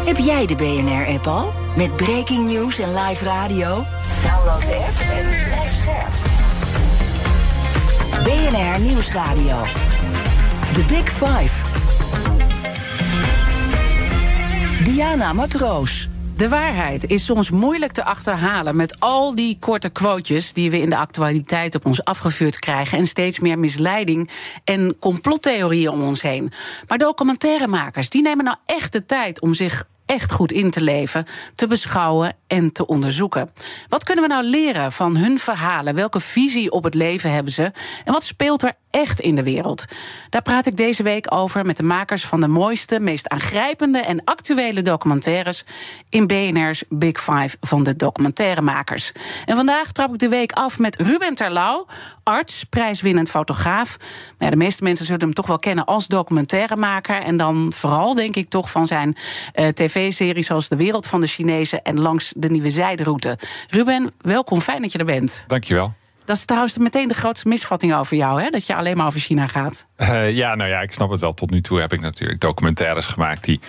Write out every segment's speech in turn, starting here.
Heb jij de BNR-app al? Met breaking news en live radio? Download de app en blijf scherp. BNR Nieuwsradio. The Big Five. Diana Matroos. De waarheid is soms moeilijk te achterhalen met al die korte quotejes die we in de actualiteit op ons afgevuurd krijgen en steeds meer misleiding en complottheorieën om ons heen. Maar documentairemakers, die nemen nou echt de tijd om zich echt goed in te leven, te beschouwen en te onderzoeken. Wat kunnen we nou leren van hun verhalen? Welke visie op het leven hebben ze? En wat speelt er echt in de wereld? Daar praat ik deze week over met de makers van de mooiste, meest aangrijpende en actuele documentaires in BNR's Big Five van de documentairemakers. En vandaag trap ik de week af met Ruben Terlou, arts, prijswinnend fotograaf. Maar ja, de meeste mensen zullen hem toch wel kennen als documentairemaker en dan vooral denk ik toch van zijn tv-series zoals De Wereld van de Chinezen en Langs de Nieuwe Zijderoute. Ruben, welkom, fijn dat je er bent. Dankjewel. Dat is trouwens meteen de grootste misvatting over jou, hè? Dat je alleen maar over China gaat. Ja, ik snap het wel. Tot nu toe heb ik natuurlijk documentaires gemaakt die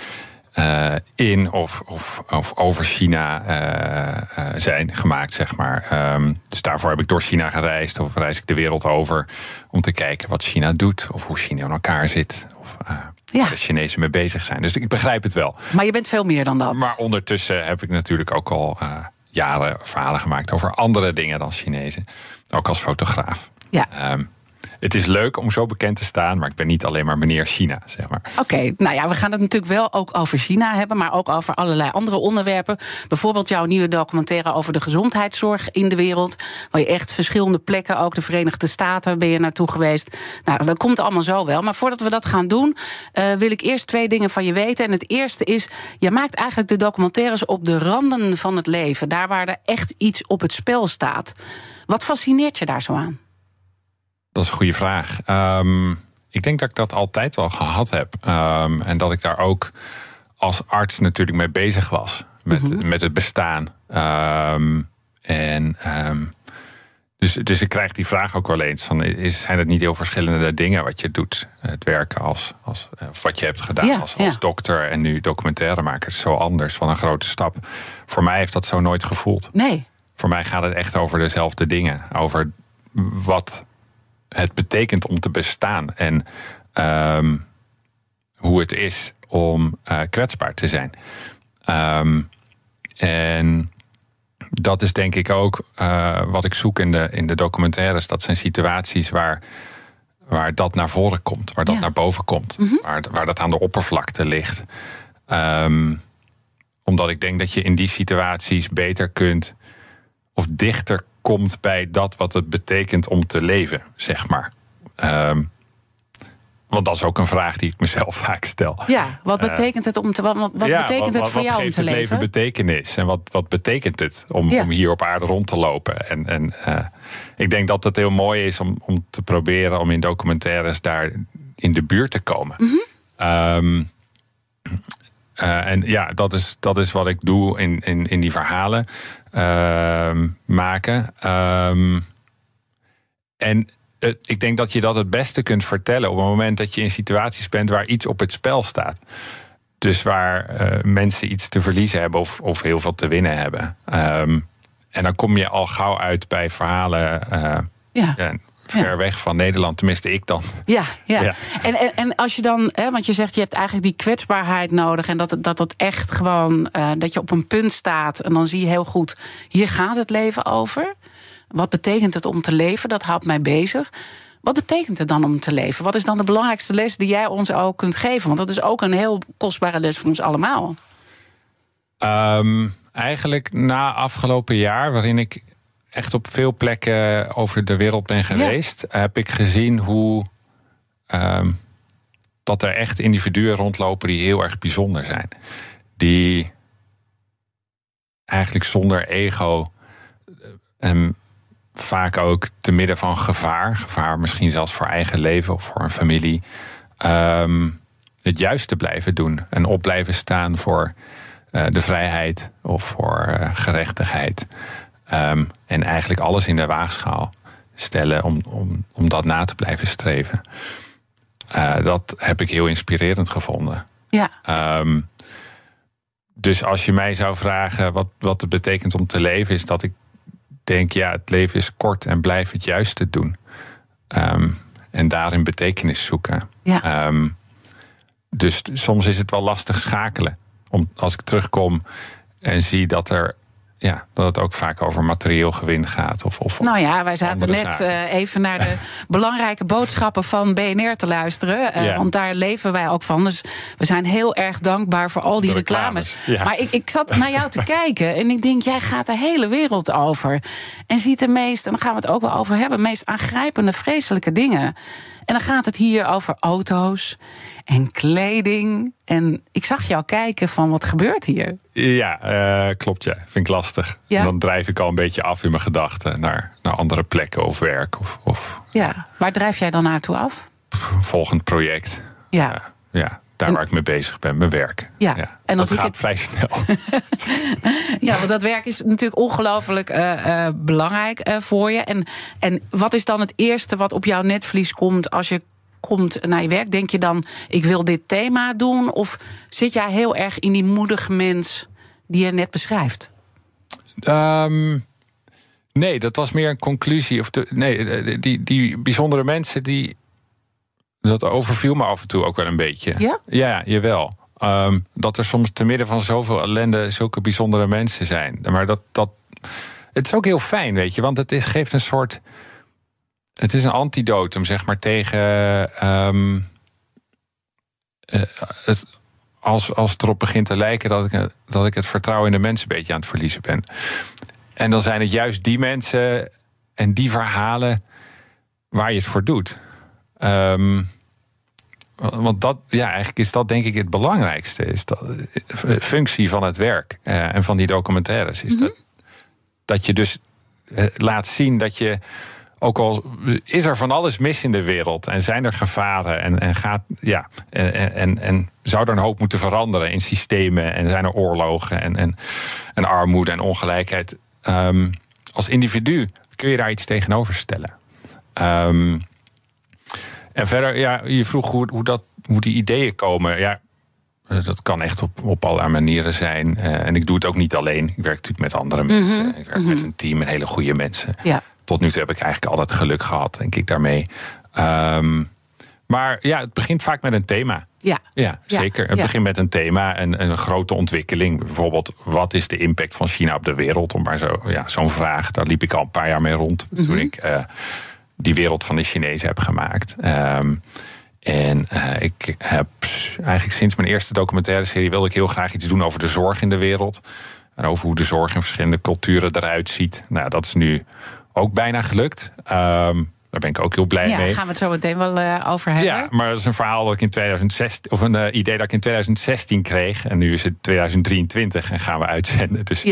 in of over China zijn gemaakt, zeg maar. Dus daarvoor heb ik door China gereisd of reis ik de wereld over om te kijken wat China doet of hoe China in elkaar zit of waar de Chinezen mee bezig zijn. Dus ik begrijp het wel. Maar je bent veel meer dan dat. Maar ondertussen heb ik natuurlijk ook al jaren verhalen gemaakt over andere dingen dan Chinezen. Ook als fotograaf. Ja. Het is leuk om zo bekend te staan, maar ik ben niet alleen maar meneer China, zeg maar. Oké, nou ja, we gaan het natuurlijk wel ook over China hebben, maar ook over allerlei andere onderwerpen. Bijvoorbeeld jouw nieuwe documentaire over de gezondheidszorg in de wereld, waar je echt verschillende plekken, ook de Verenigde Staten, ben je naartoe geweest. Nou, dat komt allemaal zo wel. Maar voordat we dat gaan doen, wil ik eerst twee dingen van je weten. En het eerste is, je maakt eigenlijk de documentaires op de randen van het leven, daar waar er echt iets op het spel staat. Wat fascineert je daar zo aan? Dat is een goede vraag. Ik denk dat ik dat altijd wel gehad heb. En dat ik daar ook als arts natuurlijk mee bezig was. Met het bestaan. Dus ik krijg die vraag ook wel eens. Zijn het niet heel verschillende dingen wat je doet? Het werken als wat je hebt gedaan als dokter en nu documentairemaker. Het is zo anders, van een grote stap. Voor mij heeft dat zo nooit gevoeld. Nee. Voor mij gaat het echt over dezelfde dingen. Over wat het betekent om te bestaan en hoe het is om kwetsbaar te zijn. En dat is denk ik ook wat ik zoek in de documentaires. Dat zijn situaties waar dat naar voren komt, waar dat naar boven komt. Mm-hmm. Waar dat aan de oppervlakte ligt. Omdat ik denk dat je in die situaties beter kunt of dichter komt bij dat wat het betekent om te leven, zeg maar. Want dat is ook een vraag die ik mezelf vaak stel. Ja, wat betekent het om te leven? Wat betekent het voor jou om te leven? Wat geeft het leven betekenis? En wat betekent het om hier op aarde rond te lopen? En ik denk dat het heel mooi is om te proberen om in documentaires daar in de buurt te komen. Dat is wat ik doe in die verhalen maken. En ik denk dat je dat het beste kunt vertellen op het moment dat je in situaties bent waar iets op het spel staat. Dus waar mensen iets te verliezen hebben of heel veel te winnen hebben. En dan kom je al gauw uit bij verhalen. Ver weg van Nederland, tenminste ik dan. Ja. En als je dan, want je zegt je hebt eigenlijk die kwetsbaarheid nodig en dat echt gewoon, dat je op een punt staat en dan zie je heel goed, hier gaat het leven over. Wat betekent het om te leven? Dat houdt mij bezig. Wat betekent het dan om te leven? Wat is dan de belangrijkste les die jij ons ook kunt geven? Want dat is ook een heel kostbare les voor ons allemaal. Eigenlijk na afgelopen jaar, waarin ik echt op veel plekken over de wereld ben geweest, heb ik gezien hoe dat er echt individuen rondlopen die heel erg bijzonder zijn. Die eigenlijk zonder ego vaak ook te midden van gevaar misschien zelfs voor eigen leven of voor een familie, het juiste blijven doen en op blijven staan voor de vrijheid of voor gerechtigheid. En eigenlijk alles in de waagschaal stellen om dat na te blijven streven. Dat heb ik heel inspirerend gevonden. Ja. Dus als je mij zou vragen wat het betekent om te leven, is dat ik denk, ja, het leven is kort en blijf het juiste doen. En daarin betekenis zoeken. Ja. Dus soms is het wel lastig schakelen. Als ik terugkom en zie dat het ook vaak over materieel gewin gaat. Wij zaten net even naar de belangrijke boodschappen van BNR te luisteren. Want daar leven wij ook van. Dus we zijn heel erg dankbaar voor al die reclames. Ja. Maar ik zat naar jou te kijken en ik denk, jij gaat de hele wereld over. En ziet de meest, en daar gaan we het ook wel over hebben, meest aangrijpende, vreselijke dingen. En dan gaat het hier over auto's en kleding. En ik zag jou kijken van, wat gebeurt hier? Ja, klopt. Ja. Vind ik lastig. Ja. En dan drijf ik al een beetje af in mijn gedachten naar andere plekken of werk. Ja, waar drijf jij dan naartoe af? Volgend project. Ja. Waar ik mee bezig ben, mijn werk. Ja. Ja. En dat gaat vrij snel. Ja, want dat werk is natuurlijk ongelooflijk belangrijk voor je. En wat is dan het eerste wat op jouw netvlies komt als je komt naar je werk? Denk je dan, ik wil dit thema doen? Of zit jij heel erg in die moedige mens die je net beschrijft? Nee, dat was meer een conclusie. Die bijzondere mensen die... Dat overviel me af en toe ook wel een beetje. Ja? Ja, jawel. Dat er soms te midden van zoveel ellende zulke bijzondere mensen zijn. Maar het is ook heel fijn, weet je. Want het geeft een soort... Het is een antidotum, zeg maar, tegen... als het erop begint te lijken dat ik het vertrouwen in de mensen een beetje aan het verliezen ben. En dan zijn het juist die mensen en die verhalen waar je het voor doet. Want eigenlijk is dat denk ik het belangrijkste. Is dat, functie van het werk en van die documentaires. Is dat je dus laat zien dat je... Ook al is er van alles mis in de wereld en zijn er gevaren en zou er een hoop moeten veranderen in systemen en zijn er oorlogen en armoede en ongelijkheid. Als individu kun je daar iets tegenover stellen. En verder, je vroeg hoe die ideeën komen. Ja, dat kan echt op allerlei manieren zijn. En ik doe het ook niet alleen. Ik werk natuurlijk met andere mensen. Ik werk met een team en hele goede mensen. Ja. Tot nu toe heb ik eigenlijk altijd geluk gehad, denk ik daarmee. Maar ja, het begint vaak met een thema. Ja zeker. Het begint met een thema en een grote ontwikkeling. Bijvoorbeeld, wat is de impact van China op de wereld? Om maar zo'n vraag, daar liep ik al een paar jaar mee rond. Toen ik die wereld van de Chinezen heb gemaakt. Ik heb eigenlijk sinds mijn eerste documentaire serie... wilde ik heel graag iets doen over de zorg in de wereld. En over hoe de zorg in verschillende culturen eruit ziet. Nou, dat is nu... ook bijna gelukt. Daar ben ik ook heel blij mee. Daar gaan we het zo meteen wel over hebben. Ja, maar dat is een verhaal dat ik in 2016... of een idee dat ik in 2016 kreeg. En nu is het 2023 en gaan we uitzenden. Dus je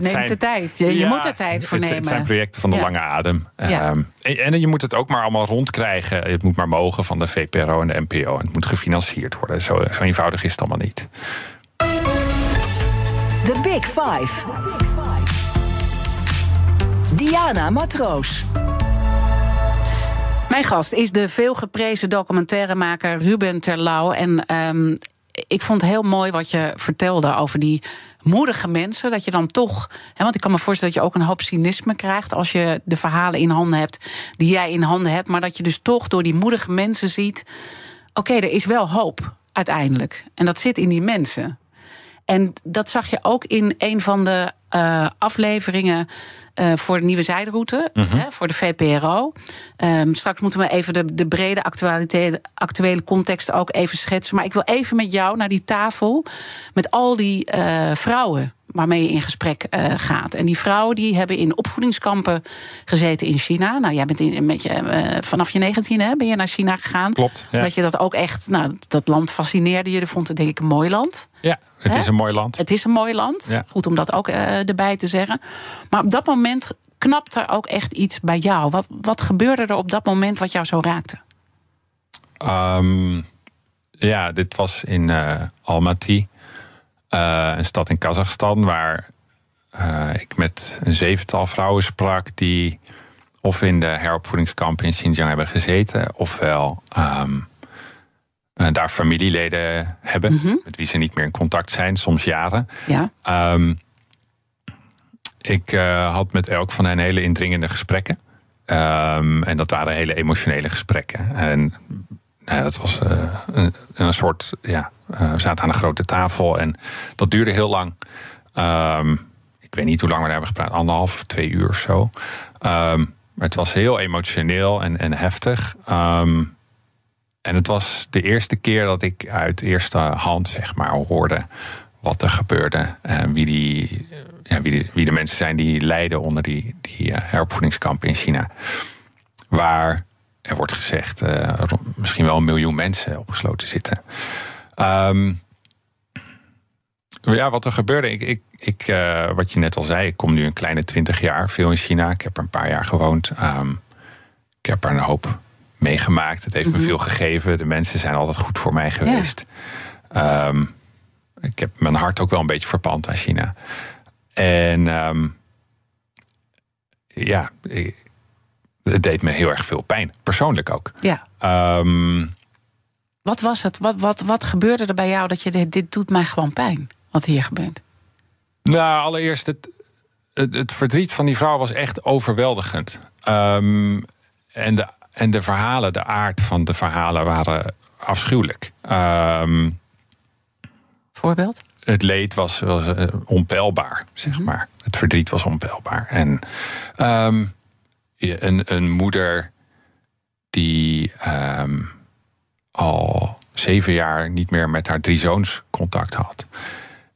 neemt de tijd. Je moet er tijd voor nemen. Het zijn projecten van de lange adem. Ja. En je moet het ook maar allemaal rondkrijgen. Het moet maar mogen van de VPRO en de NPO. En het moet gefinancierd worden. Zo eenvoudig is het allemaal niet. The Big Five. Diana Matroos. Mijn gast is de veelgeprezen documentairemaker Ruben Terlou. En ik vond heel mooi wat je vertelde over die moedige mensen. Dat je dan toch... want ik kan me voorstellen dat je ook een hoop cynisme krijgt... als je de verhalen in handen hebt die jij in handen hebt. Maar dat je dus toch door die moedige mensen ziet... oké, er is wel hoop uiteindelijk. En dat zit in die mensen. En dat zag je ook in een van de afleveringen... voor de Nieuwe Zijderoute, voor de VPRO. Straks moeten we even de brede actuele context ook even schetsen. Maar ik wil even met jou naar die tafel... met al die vrouwen waarmee je in gesprek gaat. En die vrouwen die hebben in opvoedingskampen gezeten in China. Nou, jij bent vanaf je 19e ben je naar China gegaan. Klopt. Ja. Omdat je dat ook echt, nou, dat land fascineerde je. Je vond het denk ik een mooi land. Ja, het is een mooi land. Het is een mooi land. Ja. Goed om dat ook erbij te zeggen. Maar op dat moment knapt er ook echt iets bij jou. Wat gebeurde er op dat moment wat jou zo raakte? Ja, dit was in Almaty. Een stad in Kazachstan waar ik met een 7-tal vrouwen sprak die of in de heropvoedingskampen in Xinjiang hebben gezeten, ofwel daar familieleden hebben met wie ze niet meer in contact zijn, soms jaren. Ja. Ik had met elk van hen hele indringende gesprekken. En dat waren hele emotionele gesprekken. En dat was een soort, ja, we zaten aan een grote tafel en dat duurde heel lang. Ik weet niet hoe lang we daar hebben gepraat, 1,5 of 2 uur of zo. Maar het was heel emotioneel en heftig. En het was de eerste keer dat ik uit eerste hand, zeg maar, hoorde wat er gebeurde. En wie de mensen zijn die lijden onder die heropvoedingskampen in China. Waar, er wordt gezegd, misschien wel 1 miljoen mensen opgesloten zitten. Ja, wat er gebeurde. Ik wat je net al zei, ik kom nu een kleine 20 jaar veel in China. Ik heb er een paar jaar gewoond. Ik heb er een hoop meegemaakt. Het heeft me veel gegeven. De mensen zijn altijd goed voor mij geweest. Ja. Ik heb mijn hart ook wel een beetje verpand aan China. En ja, het deed me heel erg veel pijn. Persoonlijk ook. Ja. Wat was het? Wat gebeurde er bij jou dat je dit doet mij gewoon pijn? Wat hier gebeurt? Nou, allereerst het verdriet van die vrouw was echt overweldigend. En de verhalen, de aard van de verhalen waren afschuwelijk. Voorbeeld? Het leed was onpeilbaar, zeg maar. Het verdriet was onpeilbaar. En een moeder die al 7 jaar niet meer met haar 3 zoons contact had.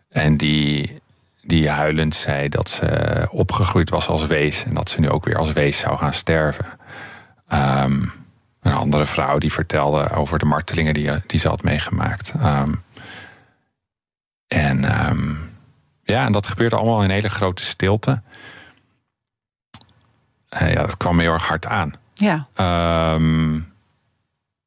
En die huilend zei dat ze opgegroeid was als wees en dat ze nu ook weer als wees zou gaan sterven. Een andere vrouw die vertelde over de martelingen die ze had meegemaakt. En dat gebeurde allemaal in hele grote stilte. Ja, dat kwam heel erg hard aan. Ja.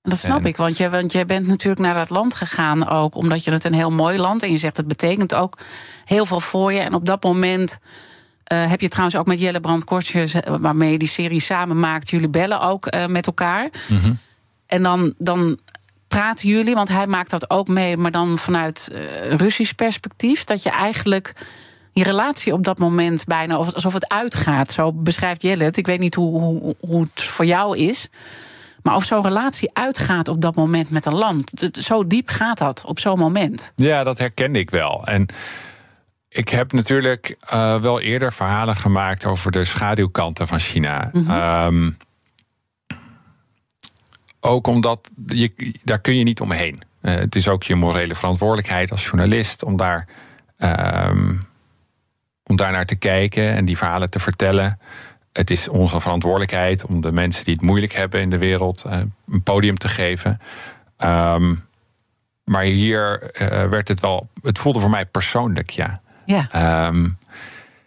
Dat snap ik, want jij bent natuurlijk naar dat land gegaan ook, omdat je het een heel mooi land, en je zegt het betekent ook heel veel voor je. En op dat moment heb je trouwens ook met Jelle Brand-Kortjes, waarmee je die serie samen maakt, jullie bellen ook met elkaar. Mm-hmm. En dan praten jullie, want hij maakt dat ook mee, maar dan vanuit Russisch perspectief, dat je eigenlijk je relatie op dat moment bijna, alsof het uitgaat. Zo beschrijft Jelle het. Ik weet niet hoe het voor jou is. Maar of zo'n relatie uitgaat op dat moment met een land. Zo diep gaat dat op zo'n moment. Ja, dat herkende ik wel. En ik heb natuurlijk wel eerder verhalen gemaakt over de schaduwkanten van China. Mm-hmm. Ook omdat, daar kun je niet omheen. Het is ook je morele verantwoordelijkheid als journalist om daar naar te kijken en die verhalen te vertellen. Het is onze verantwoordelijkheid om de mensen die het moeilijk hebben in de wereld een podium te geven. Maar hier werd het wel, het voelde voor mij persoonlijk, ja. Ja.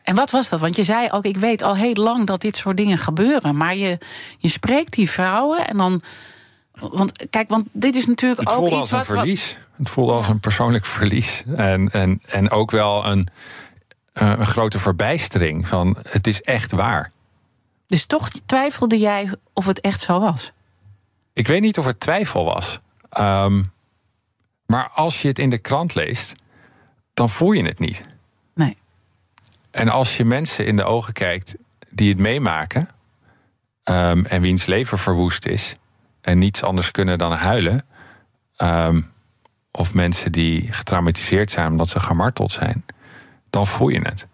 En wat was dat? Want je zei ook, ik weet al heel lang dat dit soort dingen gebeuren. Maar je spreekt die vrouwen en dan, want dit is natuurlijk het ook iets als een verlies. Het voelde als een persoonlijk verlies. En ook wel een grote verbijstering van het is echt waar. Dus toch twijfelde jij of het echt zo was? Ik weet niet of het twijfel was. Maar als je het in de krant leest, dan voel je het niet. Nee. En als je mensen in de ogen kijkt die het meemaken, en wiens leven verwoest is en niets anders kunnen dan huilen, of mensen die getraumatiseerd zijn omdat ze gemarteld zijn, dan voel je het.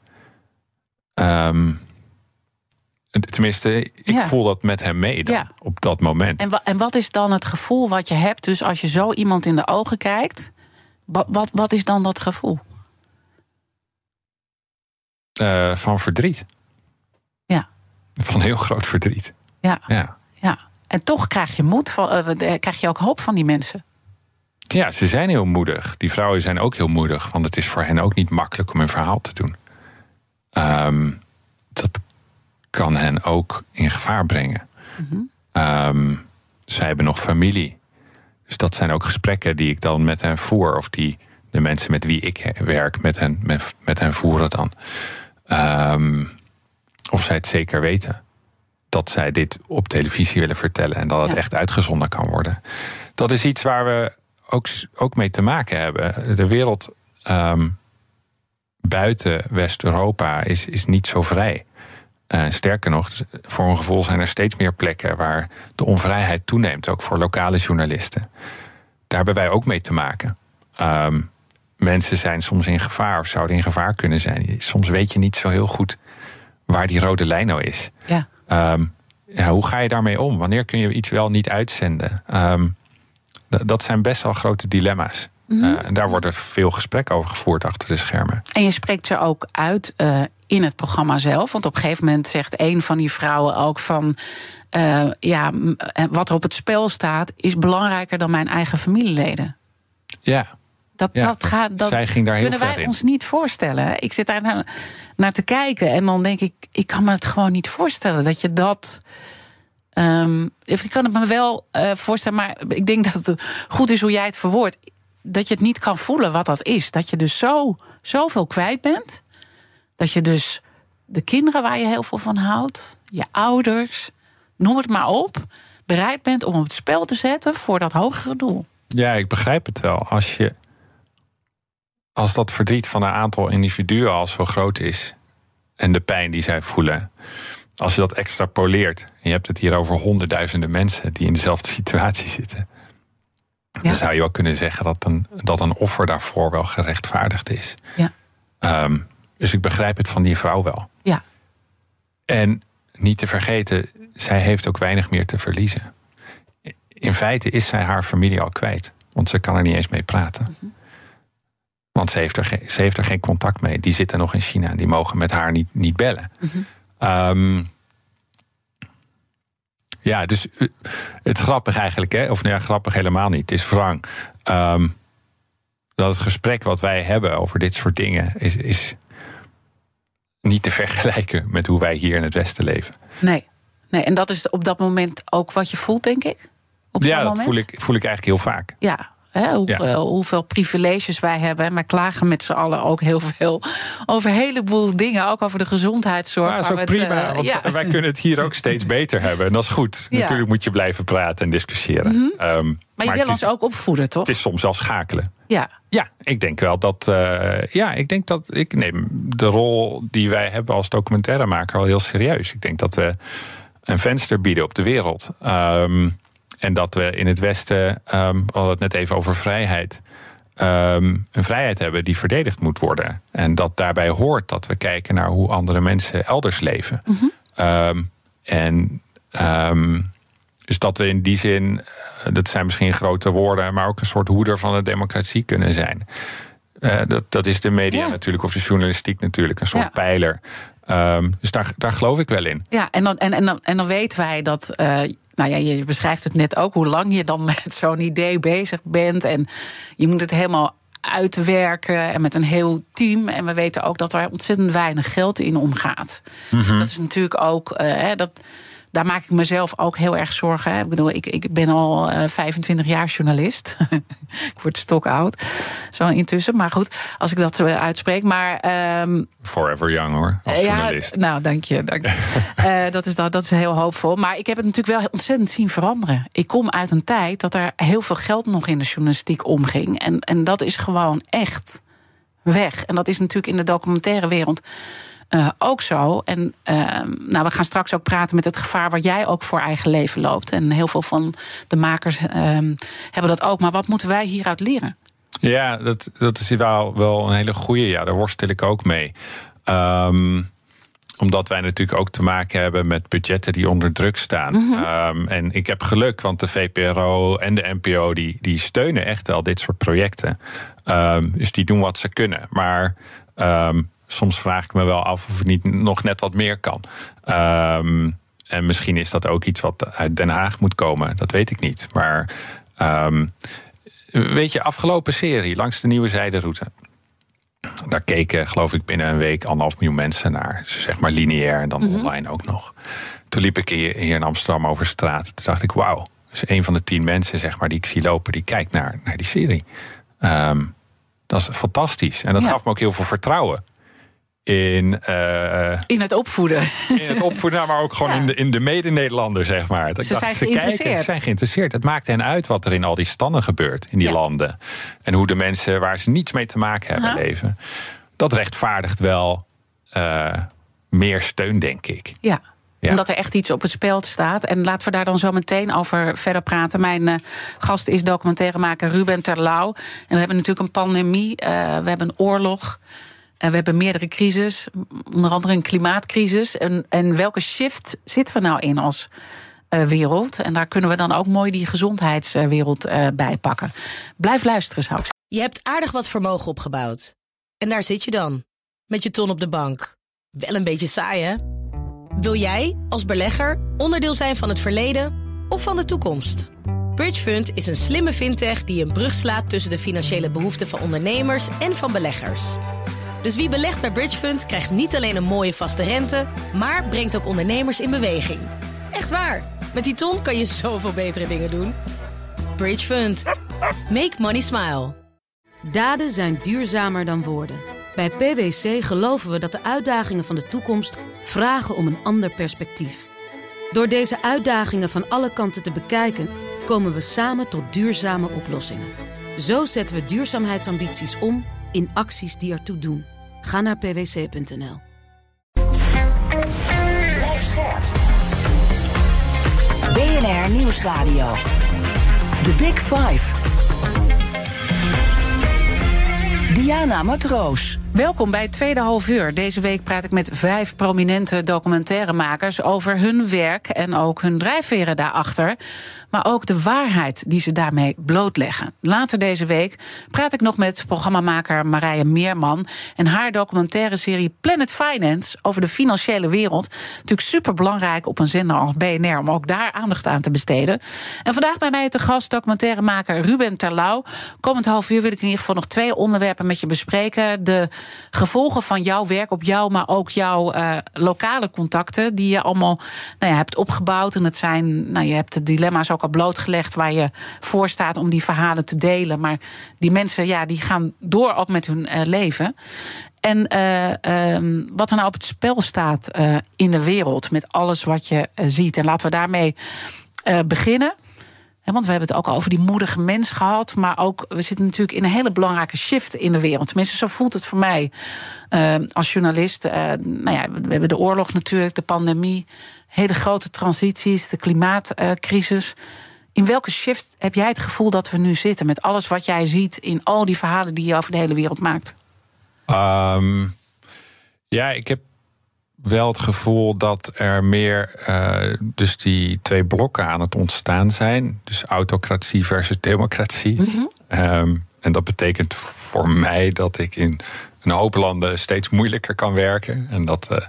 Tenminste, ik voel dat met hem mee dan, op dat moment. En wat is dan het gevoel wat je hebt? Dus als je zo iemand in de ogen kijkt, wat is dan dat gevoel? Van verdriet. Ja. Van heel groot verdriet. Ja. Ja. Ja. En toch krijg je moed, krijg je ook hoop van die mensen. Ja, ze zijn heel moedig. Die vrouwen zijn ook heel moedig. Want het is voor hen ook niet makkelijk om hun verhaal te doen. Dat kan hen ook in gevaar brengen. Mm-hmm. Zij hebben nog familie. Dus dat zijn ook gesprekken die ik dan met hen voer. Of die de mensen met wie ik werk met hen voeren dan. Of zij het zeker weten. Dat zij dit op televisie willen vertellen. En dat het echt uitgezonden kan worden. Dat is iets waar we ook mee te maken hebben. De wereld buiten West-Europa is niet zo vrij. Sterker nog, voor mijn gevoel zijn er steeds meer plekken waar de onvrijheid toeneemt, ook voor lokale journalisten. Daar hebben wij ook mee te maken. Mensen zijn soms in gevaar of zouden in gevaar kunnen zijn. Soms weet je niet zo heel goed waar die rode lijn nou is. Ja. Hoe ga je daarmee om? Wanneer kun je iets wel niet uitzenden? Dat zijn best wel grote dilemma's. Mm-hmm. En daar wordt veel gesprek over gevoerd achter de schermen. En je spreekt ze ook uit in het programma zelf. Want op een gegeven moment zegt een van die vrouwen ook van... wat er op het spel staat is belangrijker dan mijn eigen familieleden. Ja. Zij ging daar heel ver in. Kunnen wij ons niet voorstellen. Ik zit daar naar te kijken en dan denk ik... ik kan me het gewoon niet voorstellen dat je dat... ik kan het me wel voorstellen, maar ik denk dat het goed is hoe jij het verwoordt. Dat je het niet kan voelen wat dat is. Dat je dus zoveel kwijt bent. Dat je dus de kinderen waar je heel veel van houdt... je ouders, noem het maar op... bereid bent om het spel te zetten voor dat hogere doel. Ja, ik begrijp het wel. Als dat verdriet van een aantal individuen al zo groot is... en de pijn die zij voelen... als je dat extrapoleert... en je hebt het hier over honderdduizenden mensen... die in dezelfde situatie zitten... Ja. Dan zou je wel kunnen zeggen dat een offer daarvoor wel gerechtvaardigd is. Ja. Dus ik begrijp het van die vrouw wel. Ja. En niet te vergeten, zij heeft ook weinig meer te verliezen. In feite is zij haar familie al kwijt. Want ze kan er niet eens mee praten. Mm-hmm. Want ze heeft er geen contact mee. Die zitten nog in China. Die mogen met haar niet bellen. Mm-hmm. Ja, dus het grappig eigenlijk, hè? Of nou ja, grappig helemaal niet. Het is wrang. Dat het gesprek wat wij hebben over dit soort dingen... is niet te vergelijken met hoe wij hier in het Westen leven. Nee, en dat is op dat moment ook wat je voelt, denk ik? Op ja, dat voel ik eigenlijk heel vaak. Ja. Hoeveel privileges wij hebben. Maar klagen met z'n allen ook heel veel over een heleboel dingen. Ook over de gezondheidszorg. Ja, dat is ook prima. Wij kunnen het hier ook steeds beter hebben. En dat is goed. Ja. Natuurlijk moet je blijven praten en discussiëren. Mm-hmm. Maar je wil ons ook opvoeden, toch? Het is soms al schakelen. Ja. Ja, ik denk wel dat... ik neem de rol die wij hebben als documentairemaker al heel serieus. Ik denk dat we een venster bieden op de wereld. En dat we in het Westen, we hadden het net even over vrijheid... een vrijheid hebben die verdedigd moet worden. En dat daarbij hoort dat we kijken naar hoe andere mensen elders leven. Mm-hmm. Dus dat we in die zin, dat zijn misschien grote woorden... maar ook een soort hoeder van de democratie kunnen zijn. Dat is de media natuurlijk, of de journalistiek natuurlijk, een soort pijler. Dus daar geloof ik wel in. Ja, en dan weten wij dat... je beschrijft het net ook, hoe lang je dan met zo'n idee bezig bent. En je moet het helemaal uitwerken en met een heel team. En we weten ook dat er ontzettend weinig geld in omgaat. Mm-hmm. Dat is natuurlijk ook... daar maak ik mezelf ook heel erg zorgen. Hè. Ik bedoel, ik ben al 25 jaar journalist. Ik word stokoud, zo intussen. Maar goed, als ik dat uitspreek. Maar, forever young, hoor, als journalist. Ja, nou, dank je. Dat is heel hoopvol. Maar ik heb het natuurlijk wel ontzettend zien veranderen. Ik kom uit een tijd dat er heel veel geld nog in de journalistiek omging. En dat is gewoon echt weg. En dat is natuurlijk in de documentaire wereld... ook zo. En we gaan straks ook praten met het gevaar... waar jij ook voor eigen leven loopt. En heel veel van de makers hebben dat ook. Maar wat moeten wij hieruit leren? Ja, dat is wel een hele goeie. Ja, daar worstel ik ook mee. Omdat wij natuurlijk ook te maken hebben... met budgetten die onder druk staan. Mm-hmm. En ik heb geluk, want de VPRO en de NPO... die steunen echt wel dit soort projecten. Dus die doen wat ze kunnen. Maar... soms vraag ik me wel af of het niet nog net wat meer kan. En misschien is dat ook iets wat uit Den Haag moet komen. Dat weet ik niet. Maar weet je, afgelopen serie, Langs de Nieuwe Zijderoute. Daar keken, geloof ik, binnen een week 1,5 miljoen mensen naar. Dus zeg maar lineair en dan online ook nog. Toen liep ik hier in Amsterdam over straat. Toen dacht ik, wauw. Dus 1 van de 10 mensen, zeg maar, die ik zie lopen, die kijkt naar die serie. Dat is fantastisch. En dat gaf me ook heel veel vertrouwen. In het opvoeden. In het opvoeden, nou, maar ook gewoon in de mede-Nederlander, zeg maar. Dat ze zijn geïnteresseerd. Het maakt hen uit wat er in al die standen gebeurt, in die landen. En hoe de mensen waar ze niets mee te maken hebben leven. Dat rechtvaardigt wel meer steun, denk ik. Ja. Ja. Omdat er echt iets op het spel staat. En laten we daar dan zo meteen over verder praten. Mijn gast is documentairemaker Ruben Terlou. En we hebben natuurlijk een pandemie, we hebben een oorlog. En we hebben meerdere crises, onder andere een klimaatcrisis. En welke shift zitten we nou in als wereld? En daar kunnen we dan ook mooi die gezondheidswereld bij pakken. Blijf luisteren, zou ik zeggen. Je hebt aardig wat vermogen opgebouwd. En daar zit je dan, met je ton op de bank. Wel een beetje saai, hè? Wil jij, als belegger, onderdeel zijn van het verleden of van de toekomst? Bridgefund is een slimme fintech die een brug slaat tussen de financiële behoeften van ondernemers en van beleggers. Dus wie belegt bij Bridgefund krijgt niet alleen een mooie vaste rente, maar brengt ook ondernemers in beweging. Echt waar, met die ton kan je zoveel betere dingen doen. Bridgefund. Make money smile. Daden zijn duurzamer dan woorden. Bij PwC geloven we dat de uitdagingen van de toekomst vragen om een ander perspectief. Door deze uitdagingen van alle kanten te bekijken, komen we samen tot duurzame oplossingen. Zo zetten we duurzaamheidsambities om in acties die ertoe doen. Ga naar pwc.nl. BNR Nieuwsradio. The Big Five. Diana Matroos. Welkom bij Tweede Half Uur. Deze week praat ik met 5 prominente documentairemakers over hun werk en ook hun drijfveren daarachter. Maar ook de waarheid die ze daarmee blootleggen. Later deze week praat ik nog met programmamaker Marije Meerman en haar documentaire serie Planet Finance over de financiële wereld. Natuurlijk superbelangrijk op een zender als BNR om ook daar aandacht aan te besteden. En vandaag bij mij te gast documentairemaker Ruben Terlou. Komend half uur wil ik in ieder geval nog 2 onderwerpen met je bespreken. De gevolgen van jouw werk op jou, maar ook jouw lokale contacten die je allemaal hebt opgebouwd. En het zijn, je hebt de dilemma's ook al blootgelegd waar je voor staat om die verhalen te delen. Maar die mensen, die gaan door ook met hun leven. En wat er nou op het spel staat in de wereld met alles wat je ziet. En laten we daarmee beginnen. Want we hebben het ook al over die moedige mens gehad. Maar ook, we zitten natuurlijk in een hele belangrijke shift in de wereld. Tenminste, zo voelt het voor mij als journalist. We hebben de oorlog natuurlijk, de pandemie. Hele grote transities, de klimaatcrisis. In welke shift heb jij het gevoel dat we nu zitten? Met alles wat jij ziet in al die verhalen die je over de hele wereld maakt. Ik heb wel het gevoel dat er meer dus die 2 blokken aan het ontstaan zijn. Dus autocratie versus democratie. En dat betekent voor mij dat ik in een hoop landen steeds moeilijker kan werken. En dat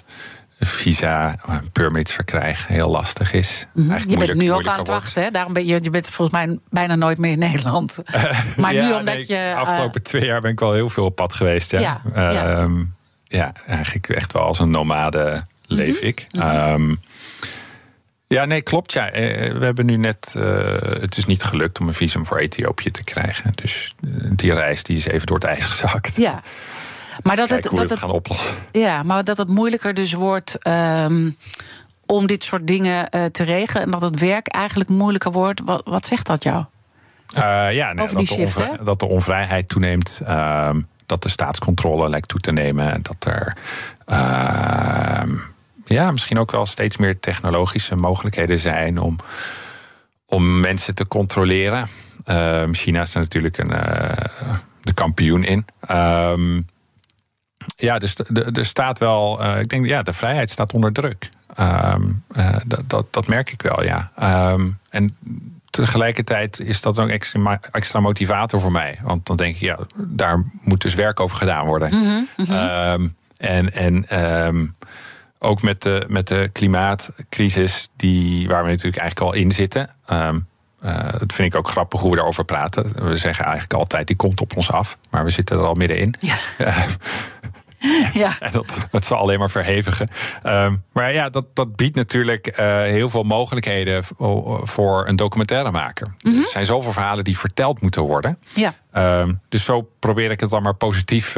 visa, permits verkrijgen heel lastig is. Je bent nu ook aan het wachten, hè? Daarom je bent volgens mij bijna nooit meer in Nederland. Maar nu omdat je afgelopen 2 jaar ben ik wel heel veel op pad geweest. Eigenlijk echt wel als een nomade leef ik. Klopt. Ja. We hebben nu net. Het is niet gelukt om een visum voor Ethiopië te krijgen. Dus die reis die is even door het ijs gezakt. Ja. Maar dat we het gaan oplossen. Ja, maar dat het moeilijker dus wordt om dit soort dingen te regelen. En dat het werk eigenlijk moeilijker wordt. Wat zegt dat jou? Dat de onvrijheid toeneemt. Dat de staatscontrole lijkt toe te nemen. En dat er misschien ook wel steeds meer technologische mogelijkheden zijn om mensen te controleren. China is er natuurlijk de kampioen in. Dus er staat wel. Ik denk, de vrijheid staat onder druk. Dat merk ik wel, ja. En tegelijkertijd is dat ook extra motivator voor mij. Want dan denk ik, daar moet dus werk over gedaan worden. En ook met de klimaatcrisis waar we natuurlijk eigenlijk al in zitten. Dat vind ik ook grappig hoe we daarover praten. We zeggen eigenlijk altijd, die komt op ons af. Maar we zitten er al middenin. Ja. Ja. En dat zal alleen maar verhevigen. Maar ja, dat biedt natuurlijk heel veel mogelijkheden voor een documentairemaker. Mm-hmm. Er zijn zoveel verhalen die verteld moeten worden. Ja. Dus zo probeer ik het dan maar positief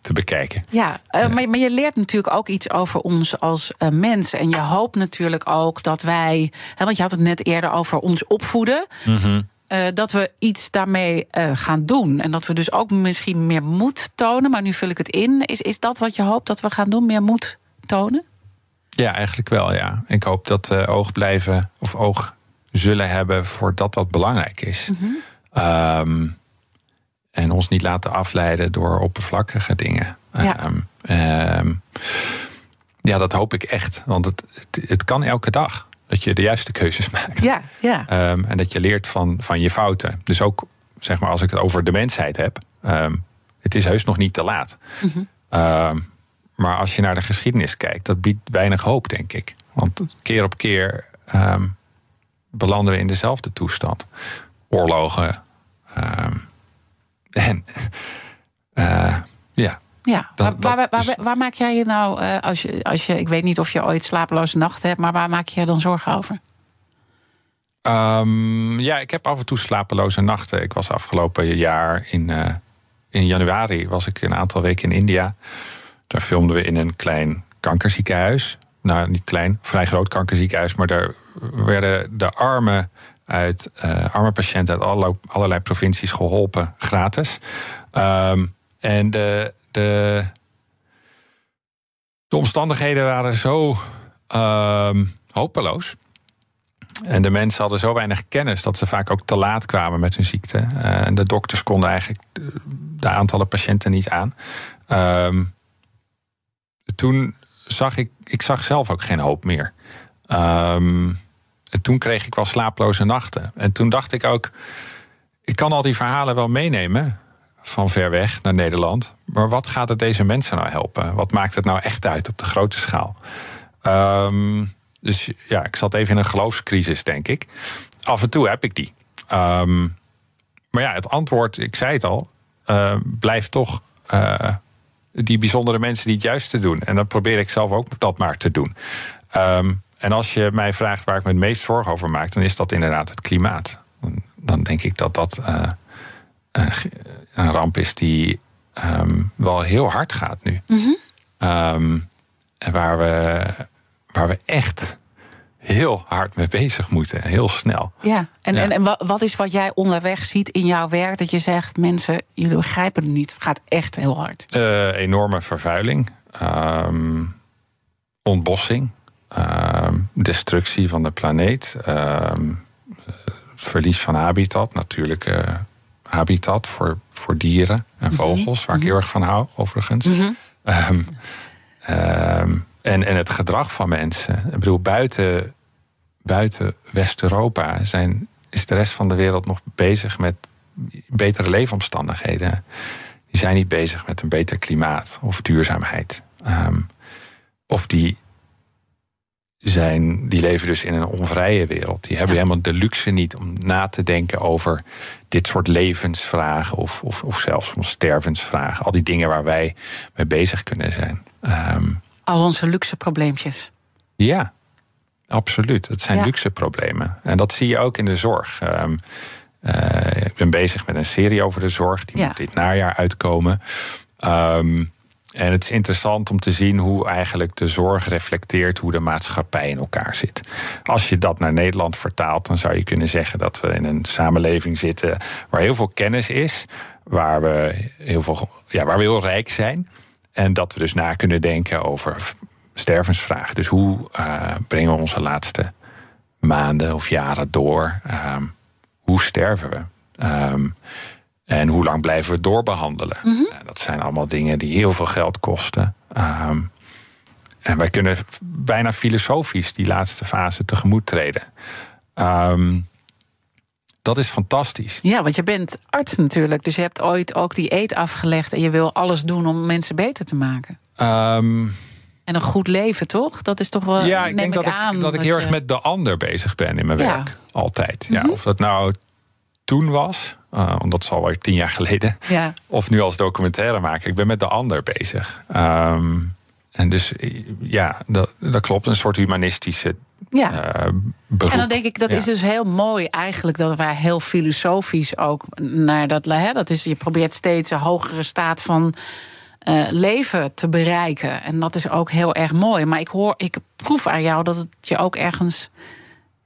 te bekijken. Ja, maar je leert natuurlijk ook iets over ons als mens. En je hoopt natuurlijk ook dat wij... Hè, want je had het net eerder over ons opvoeden... Mm-hmm. Dat we iets daarmee gaan doen. En dat we dus ook misschien meer moed tonen. Maar nu vul ik het in. Is dat wat je hoopt dat we gaan doen? Meer moed tonen? Ja, eigenlijk wel, ja. Ik hoop dat we oog zullen hebben voor dat wat belangrijk is. Mm-hmm. En ons niet laten afleiden door oppervlakkige dingen. Ja. Ja, dat hoop ik echt. Want het kan elke dag. Dat je de juiste keuzes maakt. Ja, ja. En dat je leert van je fouten. Dus ook, zeg maar, als ik het over de mensheid heb... het is heus nog niet te laat. Mm-hmm. Maar als je naar de geschiedenis kijkt... dat biedt weinig hoop, denk ik. Want keer op keer belanden we in dezelfde toestand. Oorlogen. Ja... Ja, waar maak jij je nou, als je, ik weet niet of je ooit slapeloze nachten hebt, maar waar maak je dan zorgen over? Ja, ik heb af en toe slapeloze nachten. Ik was afgelopen jaar in januari was ik een aantal weken in India. Daar filmden we in een klein kankerziekenhuis. Nou, niet klein, vrij groot kankerziekenhuis, maar daar werden de arme patiënten uit allerlei provincies geholpen, gratis. En de omstandigheden waren zo hopeloos. En de mensen hadden zo weinig kennis dat ze vaak ook te laat kwamen met hun ziekte. En de dokters konden eigenlijk de aantallen patiënten niet aan. Toen zag ik zag zelf ook geen hoop meer. En toen kreeg ik wel slaaploze nachten. En toen dacht ik ook, ik kan al die verhalen wel meenemen... van ver weg naar Nederland. Maar wat gaat het deze mensen nou helpen? Wat maakt het nou echt uit op de grote schaal? Dus ja, ik zat even in een geloofscrisis, denk ik. Af en toe heb ik die. Maar ja, het antwoord, ik zei het al... blijft toch die bijzondere mensen die het juiste doen. En dan probeer ik zelf ook dat maar te doen. En als je mij vraagt waar ik me het meest zorgen over maak... dan is dat inderdaad het klimaat. Dan denk ik dat dat... een ramp is die wel heel hard gaat nu. Mm-hmm. En waar we echt heel hard mee bezig moeten. Heel snel. Ja. En wat is wat jij onderweg ziet in jouw werk? Dat je zegt, mensen, jullie begrijpen het niet. Het gaat echt heel hard. Enorme vervuiling. Ontbossing. Destructie van de planeet. Verlies van habitat. Natuurlijke... habitat voor dieren en vogels, mm-hmm. waar ik heel erg van hou, overigens. Mm-hmm. En het gedrag van mensen. Ik bedoel, buiten West-Europa is de rest van de wereld nog bezig met betere leefomstandigheden. Die zijn niet bezig met een beter klimaat of duurzaamheid. Of die leven dus in een onvrije wereld. Die hebben helemaal de luxe niet om na te denken over dit soort levensvragen... of zelfs om stervensvragen. Al die dingen waar wij mee bezig kunnen zijn. Al onze luxe probleempjes. Ja, absoluut. Het zijn luxe problemen. En dat zie je ook in de zorg. Ik ben bezig met een serie over de zorg. Die moet dit najaar uitkomen. En het is interessant om te zien hoe eigenlijk de zorg reflecteert... hoe de maatschappij in elkaar zit. Als je dat naar Nederland vertaalt... dan zou je kunnen zeggen dat we in een samenleving zitten... waar heel veel kennis is, waar we heel rijk zijn... en dat we dus na kunnen denken over stervensvragen. Dus hoe brengen we onze laatste maanden of jaren door? Hoe sterven we? En hoe lang blijven we doorbehandelen? Mm-hmm. Dat zijn allemaal dingen die heel veel geld kosten. En wij kunnen bijna filosofisch die laatste fase tegemoet treden. Dat is fantastisch. Ja, want je bent arts natuurlijk. Dus je hebt ooit ook die eed afgelegd. En je wil alles doen om mensen beter te maken. En een goed leven, toch? Dat is toch wel. Ja, ik denk dat ik heel erg met de ander bezig ben in mijn werk. Altijd. Ja, of dat nou toen was. Want dat is alweer 10 jaar geleden. Ja. Of nu als documentaire maken. Ik ben met de ander bezig. En dus ja, dat klopt. Een soort humanistische beroep. En dan denk ik, dat is dus heel mooi eigenlijk. Dat wij heel filosofisch ook naar dat... Hè, dat is, je probeert steeds een hogere staat van leven te bereiken. En dat is ook heel erg mooi. Maar ik proef aan jou dat het je ook ergens...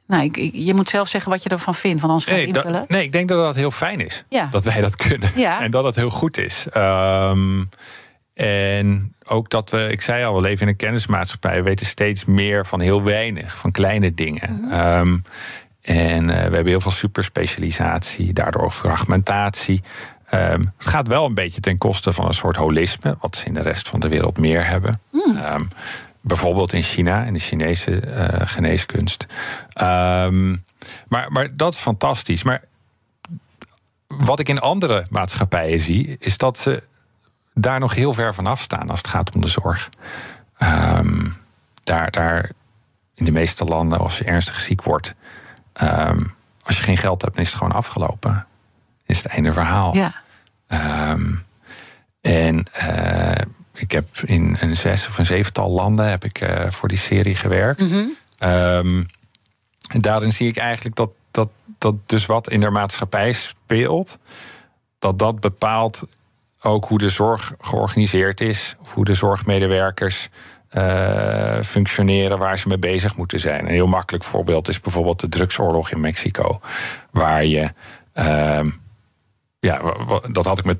Nou, je moet zelf zeggen wat je ervan vindt, want anders ga je invullen. Ik denk dat dat heel fijn is. Ja. Dat wij dat kunnen. Ja. En dat het heel goed is. En ook dat ik zei al, we leven in een kennismaatschappij. We weten steeds meer van heel weinig, van kleine dingen. We hebben heel veel superspecialisatie, daardoor fragmentatie. Het gaat wel een beetje ten koste van een soort holisme, wat ze in de rest van de wereld meer hebben. Bijvoorbeeld in China, in de Chinese geneeskunst. Maar dat is fantastisch. Maar wat ik in andere maatschappijen zie, is dat ze daar nog heel ver vanaf staan als het gaat om de zorg. Daar in de meeste landen, als je ernstig ziek wordt, als je geen geld hebt, dan is het gewoon afgelopen. Is het einde verhaal. Ja. Ik heb in een 6 of een 7-tal landen heb ik voor die serie gewerkt. Daarin zie ik eigenlijk dat dus wat in de maatschappij speelt, dat bepaalt ook hoe de zorg georganiseerd is, of hoe de zorgmedewerkers functioneren, waar ze mee bezig moeten zijn. Een heel makkelijk voorbeeld is bijvoorbeeld de drugsoorlog in Mexico, waar je dat had ik me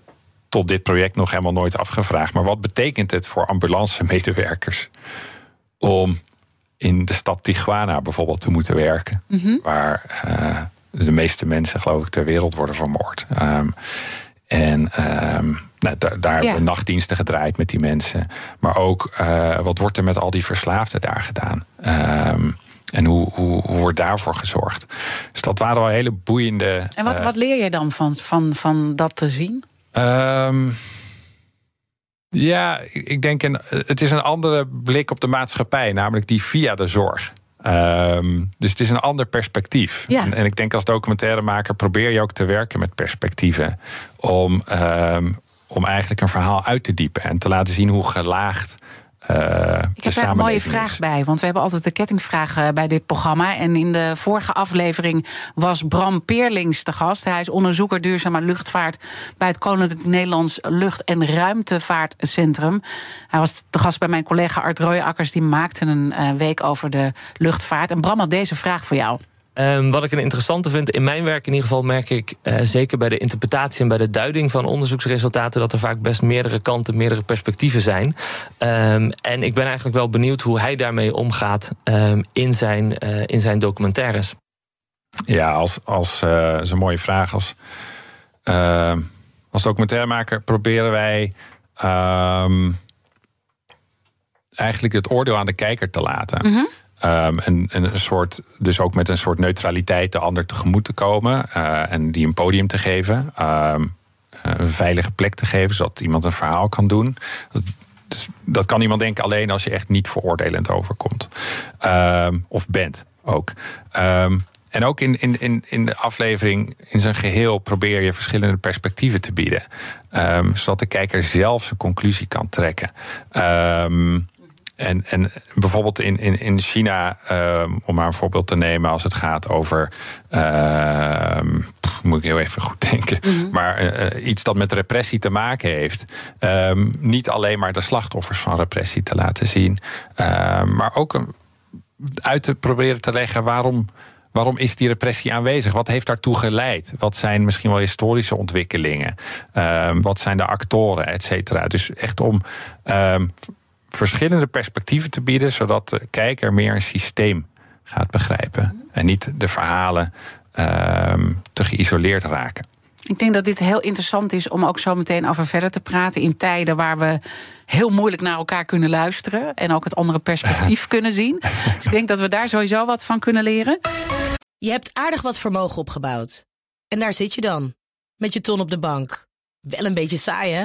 tot dit project nog helemaal nooit afgevraagd. Maar wat betekent het voor ambulancemedewerkers om in de stad Tijuana bijvoorbeeld te moeten werken? Waar de meeste mensen, geloof ik, ter wereld worden vermoord. Daar hebben we nachtdiensten gedraaid met die mensen. Maar ook, wat wordt er met al die verslaafden daar gedaan? En hoe wordt daarvoor gezorgd? Dus dat waren wel hele boeiende... En wat leer je dan van dat te zien? Ik denk het is een andere blik op de maatschappij, namelijk die via de zorg. Dus het is een ander perspectief. Ja. En ik denk als documentairemaker probeer je ook te werken met perspectieven om eigenlijk een verhaal uit te diepen en te laten zien hoe gelaagd. Ik heb daar een mooie vraag bij, want we hebben altijd de kettingvraag bij dit programma. En in de vorige aflevering was Bram Peerlings te gast. Hij is onderzoeker duurzame luchtvaart bij het Koninklijk Nederlands Lucht- en Ruimtevaartcentrum. Hij was te gast bij mijn collega Art Roye, die maakte een week over de luchtvaart. En Bram had deze vraag voor jou. Wat ik een interessante vind, in mijn werk in ieder geval merk ik... zeker bij de interpretatie en bij de duiding van onderzoeksresultaten... dat er vaak best meerdere kanten, meerdere perspectieven zijn. En ik ben eigenlijk wel benieuwd hoe hij daarmee omgaat in zijn documentaires. Ja, dat is een mooie vraag. Als documentairemaker proberen wij... eigenlijk het oordeel aan de kijker te laten... en een soort, dus ook met een soort neutraliteit de ander tegemoet te komen. En die een podium te geven. Een veilige plek te geven, zodat iemand een verhaal kan doen. Dat kan iemand denken alleen als je echt niet veroordelend overkomt. Of bent ook. En ook in de aflevering in zijn geheel probeer je verschillende perspectieven te bieden. Zodat de kijker zelf zijn conclusie kan trekken. En bijvoorbeeld in China, om maar een voorbeeld te nemen... als het gaat over, moet ik heel even goed denken... maar iets dat met repressie te maken heeft... niet alleen maar de slachtoffers van repressie te laten zien... maar ook uit te proberen te leggen waarom is die repressie aanwezig? Wat heeft daartoe geleid? Wat zijn misschien wel historische ontwikkelingen? Wat zijn de actoren, et cetera? Dus echt om... verschillende perspectieven te bieden... zodat de kijker meer een systeem gaat begrijpen... en niet de verhalen te geïsoleerd raken. Ik denk dat dit heel interessant is om ook zo meteen over verder te praten... in tijden waar we heel moeilijk naar elkaar kunnen luisteren... en ook het andere perspectief kunnen zien. Dus ik denk dat we daar sowieso wat van kunnen leren. Je hebt aardig wat vermogen opgebouwd. En daar zit je dan, met je ton op de bank. Wel een beetje saai, hè?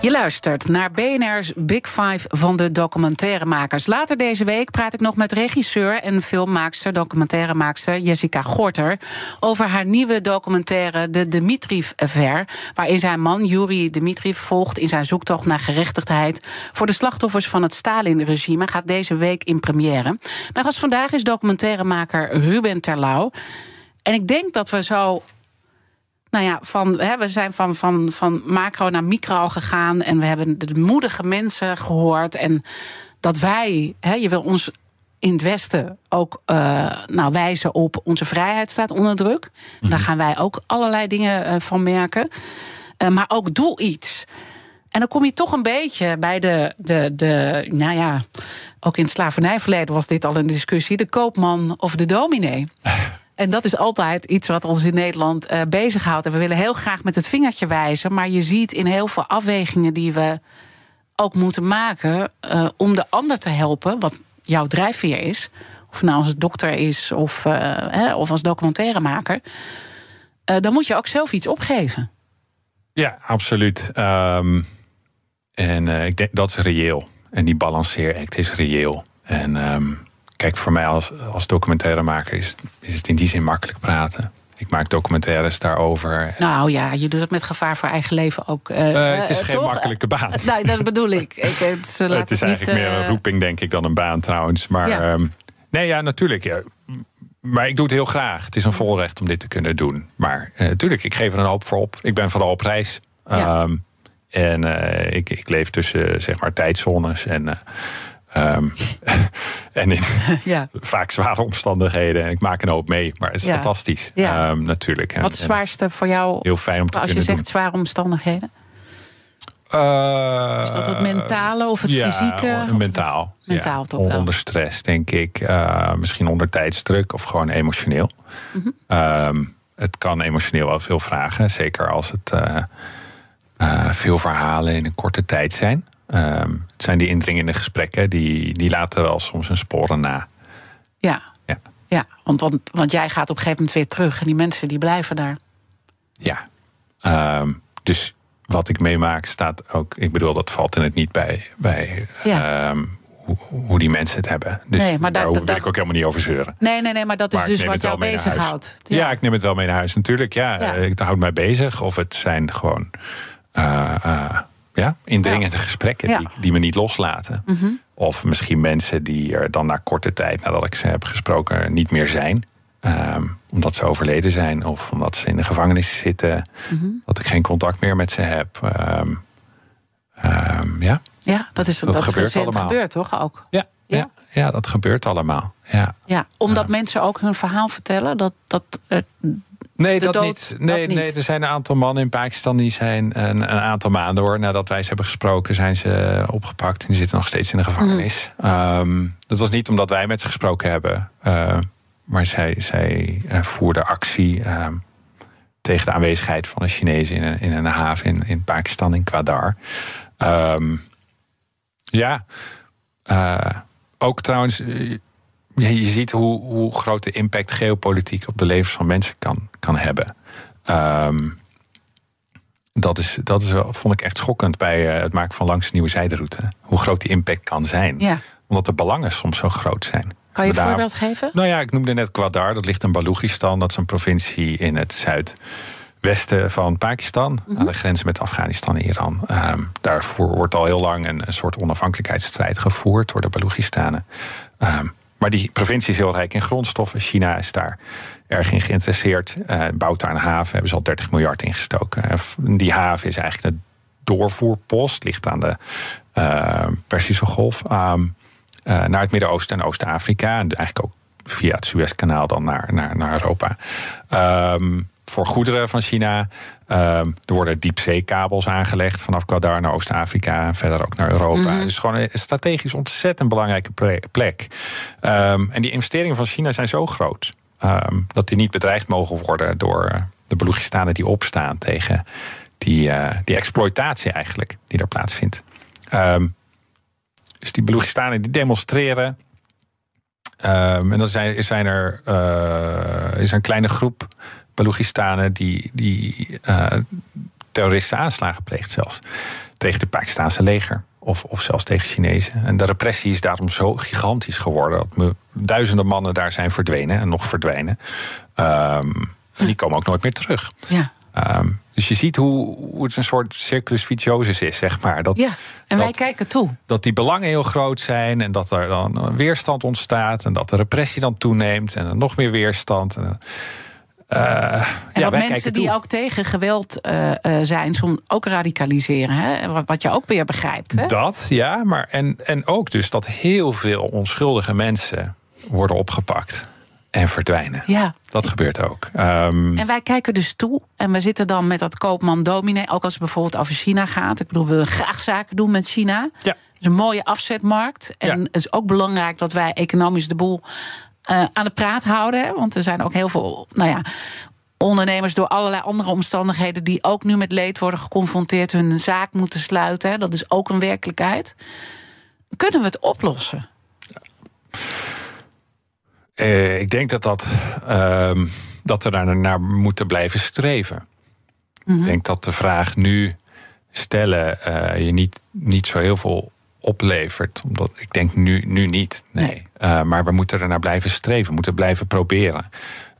Je luistert naar BNR's Big Five van de documentairemakers. Later deze week praat ik nog met regisseur en filmmaakster, documentairemaakster Jessica Gorter over haar nieuwe documentaire De Dimitriev-affaire, waarin zijn man Juri Dimitriev volgt in zijn zoektocht naar gerechtigheid voor de slachtoffers van het Stalin-regime. Gaat deze week in première. Mijn gast vandaag is documentairemaker Ruben Terlou. En ik denk dat we zo... we zijn van macro naar micro gegaan en we hebben de moedige mensen gehoord. En dat wij, je wil ons in het Westen ook wijzen op onze vrijheid staat onder druk. Daar gaan wij ook allerlei dingen van merken. Maar ook doe iets. En dan kom je toch een beetje bij de ook in het slavernijverleden was dit al een discussie, de koopman of de dominee. En dat is altijd iets wat ons in Nederland bezighoudt. En we willen heel graag met het vingertje wijzen. Maar je ziet in heel veel afwegingen die we ook moeten maken om de ander te helpen, wat jouw drijfveer is. Of nou als dokter is of als documentairemaker. Dan moet je ook zelf iets opgeven. Ja, absoluut. Ik denk dat is reëel. En die balanceeract is reëel. En... Kijk, voor mij als documentairemaker is het in die zin makkelijk praten. Ik maak documentaires daarover. Nou ja, je doet het met gevaar voor eigen leven ook. Het is geen makkelijke baan. Nou, dat bedoel ik. Het is eigenlijk meer een roeping, denk ik, dan een baan trouwens. Maar ja. Natuurlijk. Ja. Maar ik doe het heel graag. Het is een voorrecht om dit te kunnen doen. Maar natuurlijk, ik geef er een hoop voor op. Ik ben vooral op reis. Ja. Ik leef tussen, zeg maar, tijdzones en... en in vaak zware omstandigheden. En ik maak een hoop mee, maar het is fantastisch. Ja. Natuurlijk. Wat is het zwaarste voor jou? Heel fijn om te kunnen doen. Als je zegt zware omstandigheden? Is dat het mentale of het fysieke? Mentaal. Mentaal toch wel. Onder stress, denk ik. Misschien onder tijdsdruk of gewoon emotioneel. Mm-hmm. Het kan emotioneel wel veel vragen. Zeker als het veel verhalen in een korte tijd zijn. Het zijn die indringende gesprekken, die laten wel soms hun sporen na. Ja, want jij gaat op een gegeven moment weer terug en die mensen die blijven daar. Ja, dus wat ik meemaak staat ook... Ik bedoel, dat valt in het niet bij hoe die mensen het hebben. Dus nee, maar daar wil ik ook helemaal niet over zeuren. Nee, maar dat is maar dus wat jou bezighoudt. Ja, ik neem het wel mee naar huis. Natuurlijk, het houdt mij bezig. Of het zijn gewoon... indringende gesprekken die me niet loslaten. Mm-hmm. Of misschien mensen die er dan na korte tijd, nadat ik ze heb gesproken, niet meer zijn. Omdat ze overleden zijn of omdat ze in de gevangenis zitten. Mm-hmm. Dat ik geen contact meer met ze heb. Dat gebeurt allemaal. Dat gebeurt toch ook? Ja, dat gebeurt allemaal. Ja, omdat mensen ook hun verhaal vertellen? Nee, er zijn een aantal mannen in Pakistan die zijn een aantal maanden nadat wij ze hebben gesproken, zijn ze opgepakt en die zitten nog steeds in de gevangenis. Dat was niet omdat wij met ze gesproken hebben, maar zij voerden actie tegen de aanwezigheid van een Chinees in een haven in Pakistan, in Gwadar. Ook trouwens... Je ziet hoe groot de impact geopolitiek op de levens van mensen kan hebben. Dat is wel, vond ik echt schokkend bij het maken van Langs de Nieuwe Zijderoute. Hoe groot die impact kan zijn. Ja. Omdat de belangen soms zo groot zijn. Kan je een voorbeeld geven? Nou ja, ik noemde net Gwadar. Dat ligt in Balochistan. Dat is een provincie in het zuid westen van Pakistan, aan de grens met Afghanistan en Iran. Daarvoor wordt al heel lang een soort onafhankelijkheidsstrijd gevoerd door de Balochistanen. Maar die provincie is heel rijk in grondstoffen. China is daar erg in geïnteresseerd. Bouwt daar een haven, hebben ze al 30 miljard ingestoken. Die haven is eigenlijk een doorvoerpost, ligt aan de Perzische Golf, naar het Midden-Oosten en Oost-Afrika. En eigenlijk ook via het Suezkanaal dan naar Europa. Voor goederen van China. Er worden diepzeekabels aangelegd vanaf Gwadar naar Oost-Afrika en verder ook naar Europa. Het is gewoon een strategisch ontzettend belangrijke plek. En die investeringen van China zijn zo groot dat die niet bedreigd mogen worden door de Balochistanen die opstaan tegen die exploitatie eigenlijk die daar plaatsvindt. Dus die Balochistanen die demonstreren. En dan is er een kleine groep Balochistanen die terroristische aanslagen pleegt zelfs. Tegen het Pakistaanse leger of zelfs tegen Chinezen. En de repressie is daarom zo gigantisch geworden dat duizenden mannen daar zijn verdwenen en nog verdwijnen. En die komen ook nooit meer terug. Ja. Dus je ziet hoe het een soort circulus viciosus is, zeg maar. Wij kijken toe. Dat die belangen heel groot zijn en dat er dan weerstand ontstaat en dat de repressie dan toeneemt en nog meer weerstand. En dat mensen die ook tegen geweld zijn, soms ook radicaliseren. Hè? Wat je ook weer begrijpt. Hè? Dat, ja. Maar en ook dus dat heel veel onschuldige mensen worden opgepakt en verdwijnen. Ja. Dat gebeurt ook. En wij kijken dus toe. En we zitten dan met dat koopman-dominee. Ook als het bijvoorbeeld over China gaat. Ik bedoel, we willen graag zaken doen met China. Ja. Dat is een mooie afzetmarkt. En het is ook belangrijk dat wij economisch de boel aan de praat houden. Hè? Want er zijn ook heel veel ondernemers door allerlei andere omstandigheden die ook nu met leed worden geconfronteerd, hun zaak moeten sluiten. Hè? Dat is ook een werkelijkheid. Kunnen we het oplossen? Ja. Ik denk dat we daar naar moeten blijven streven. Mm-hmm. Ik denk dat de vraag nu stellen je niet zo heel veel oplevert. Omdat ik denk nu niet. Nee. Maar we moeten er naar blijven streven. We moeten blijven proberen.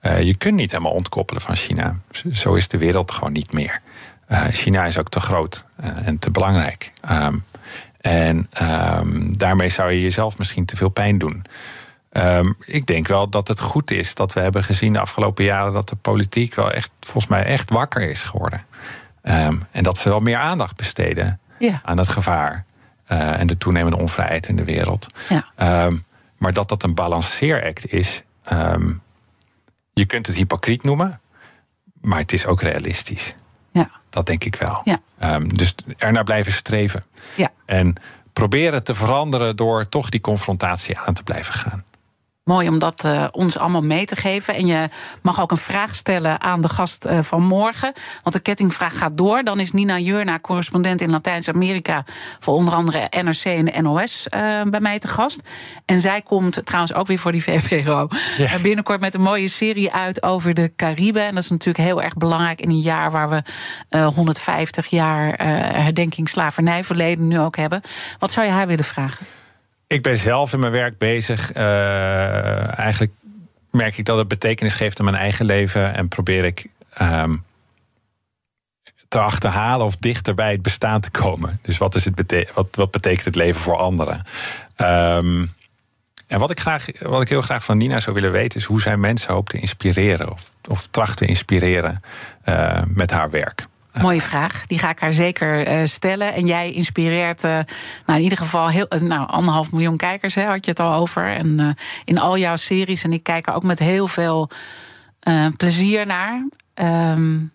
Je kunt niet helemaal ontkoppelen van China. Zo is de wereld gewoon niet meer. China is ook te groot en te belangrijk. En daarmee zou je jezelf misschien te veel pijn doen. Ik denk wel dat het goed is dat we hebben gezien de afgelopen jaren dat de politiek wel echt, volgens mij, echt wakker is geworden. En dat ze wel meer aandacht besteden aan het gevaar en de toenemende onvrijheid in de wereld. Ja. Maar dat een balanceeract is. Je kunt het hypocriet noemen, maar het is ook realistisch. Ja. Dat denk ik wel. Ja. Dus ernaar blijven streven. Ja. En proberen te veranderen door toch die confrontatie aan te blijven gaan. Mooi om dat ons allemaal mee te geven. En je mag ook een vraag stellen aan de gast van morgen. Want de kettingvraag gaat door. Dan is Nina Jurna, correspondent in Latijns-Amerika voor onder andere NRC en de NOS bij mij te gast. En zij komt trouwens ook weer voor die VPRO. Ja. Binnenkort met een mooie serie uit over de Cariben. En dat is natuurlijk heel erg belangrijk in een jaar waar we 150 jaar herdenking slavernij verleden nu ook hebben. Wat zou je haar willen vragen? Ik ben zelf in mijn werk bezig. Eigenlijk merk ik dat het betekenis geeft aan mijn eigen leven. En probeer ik te achterhalen of dichter bij het bestaan te komen. Dus wat is het wat betekent het leven voor anderen? En wat ik heel graag van Nina zou willen weten is hoe zij mensen hoopt te inspireren. Of tracht te inspireren met haar werk. Mooie vraag, die ga ik haar zeker stellen. En jij inspireert in ieder geval 1,5 miljoen kijkers, hè, had je het al over. En in al jouw series, en ik kijk er ook met heel veel plezier naar. En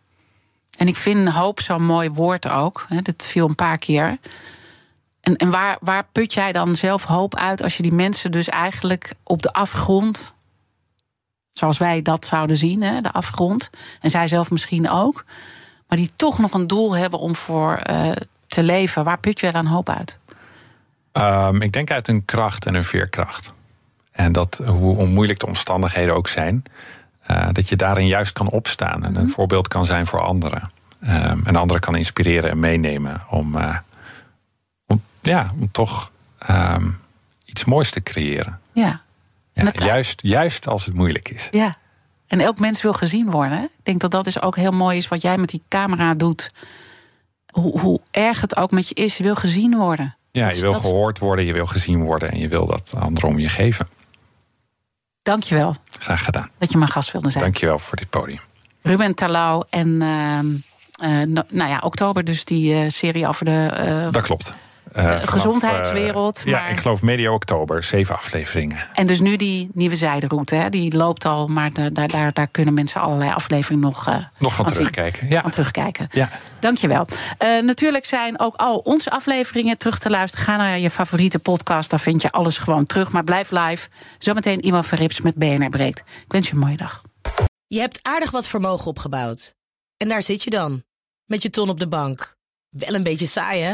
ik vind hoop zo'n mooi woord ook. Hè, dat viel een paar keer. En waar put jij dan zelf hoop uit als je die mensen dus eigenlijk op de afgrond, zoals wij dat zouden zien, hè, de afgrond, en zij zelf misschien ook, maar die toch nog een doel hebben om voor te leven. Waar put je dan hoop uit? Ik denk uit hun kracht en hun veerkracht. En dat hoe onmoeilijk de omstandigheden ook zijn, dat je daarin juist kan opstaan en een voorbeeld kan zijn voor anderen. En anderen kan inspireren en meenemen om toch iets moois te creëren. Ja. Juist als het moeilijk is. Ja. En elk mens wil gezien worden. Ik denk dat dat is ook heel mooi is wat jij met die camera doet. Hoe erg het ook met je is, je wil gezien worden. Ja, je wil gehoord worden, je wil gezien worden en je wil dat anderen om je geven. Dankjewel. Graag gedaan. Dat je mijn gast wilde zijn. Dankjewel voor dit podium. Ruben Terlou en oktober dus die serie over de... dat klopt. Gezondheidswereld. Maar... Ja, ik geloof medio oktober, 7 afleveringen. En dus nu die nieuwe zijderoute, hè, die loopt al, maar daar kunnen mensen allerlei afleveringen nog van terugkijken. Ja. Van terugkijken. Ja. Dankjewel. Natuurlijk zijn ook al onze afleveringen terug te luisteren. Ga naar je favoriete podcast, dan vind je alles gewoon terug. Maar blijf live. Zometeen Iman Verrips met BNR Breekt. Ik wens je een mooie dag. Je hebt aardig wat vermogen opgebouwd. En daar zit je dan, met je ton op de bank. Wel een beetje saai, hè?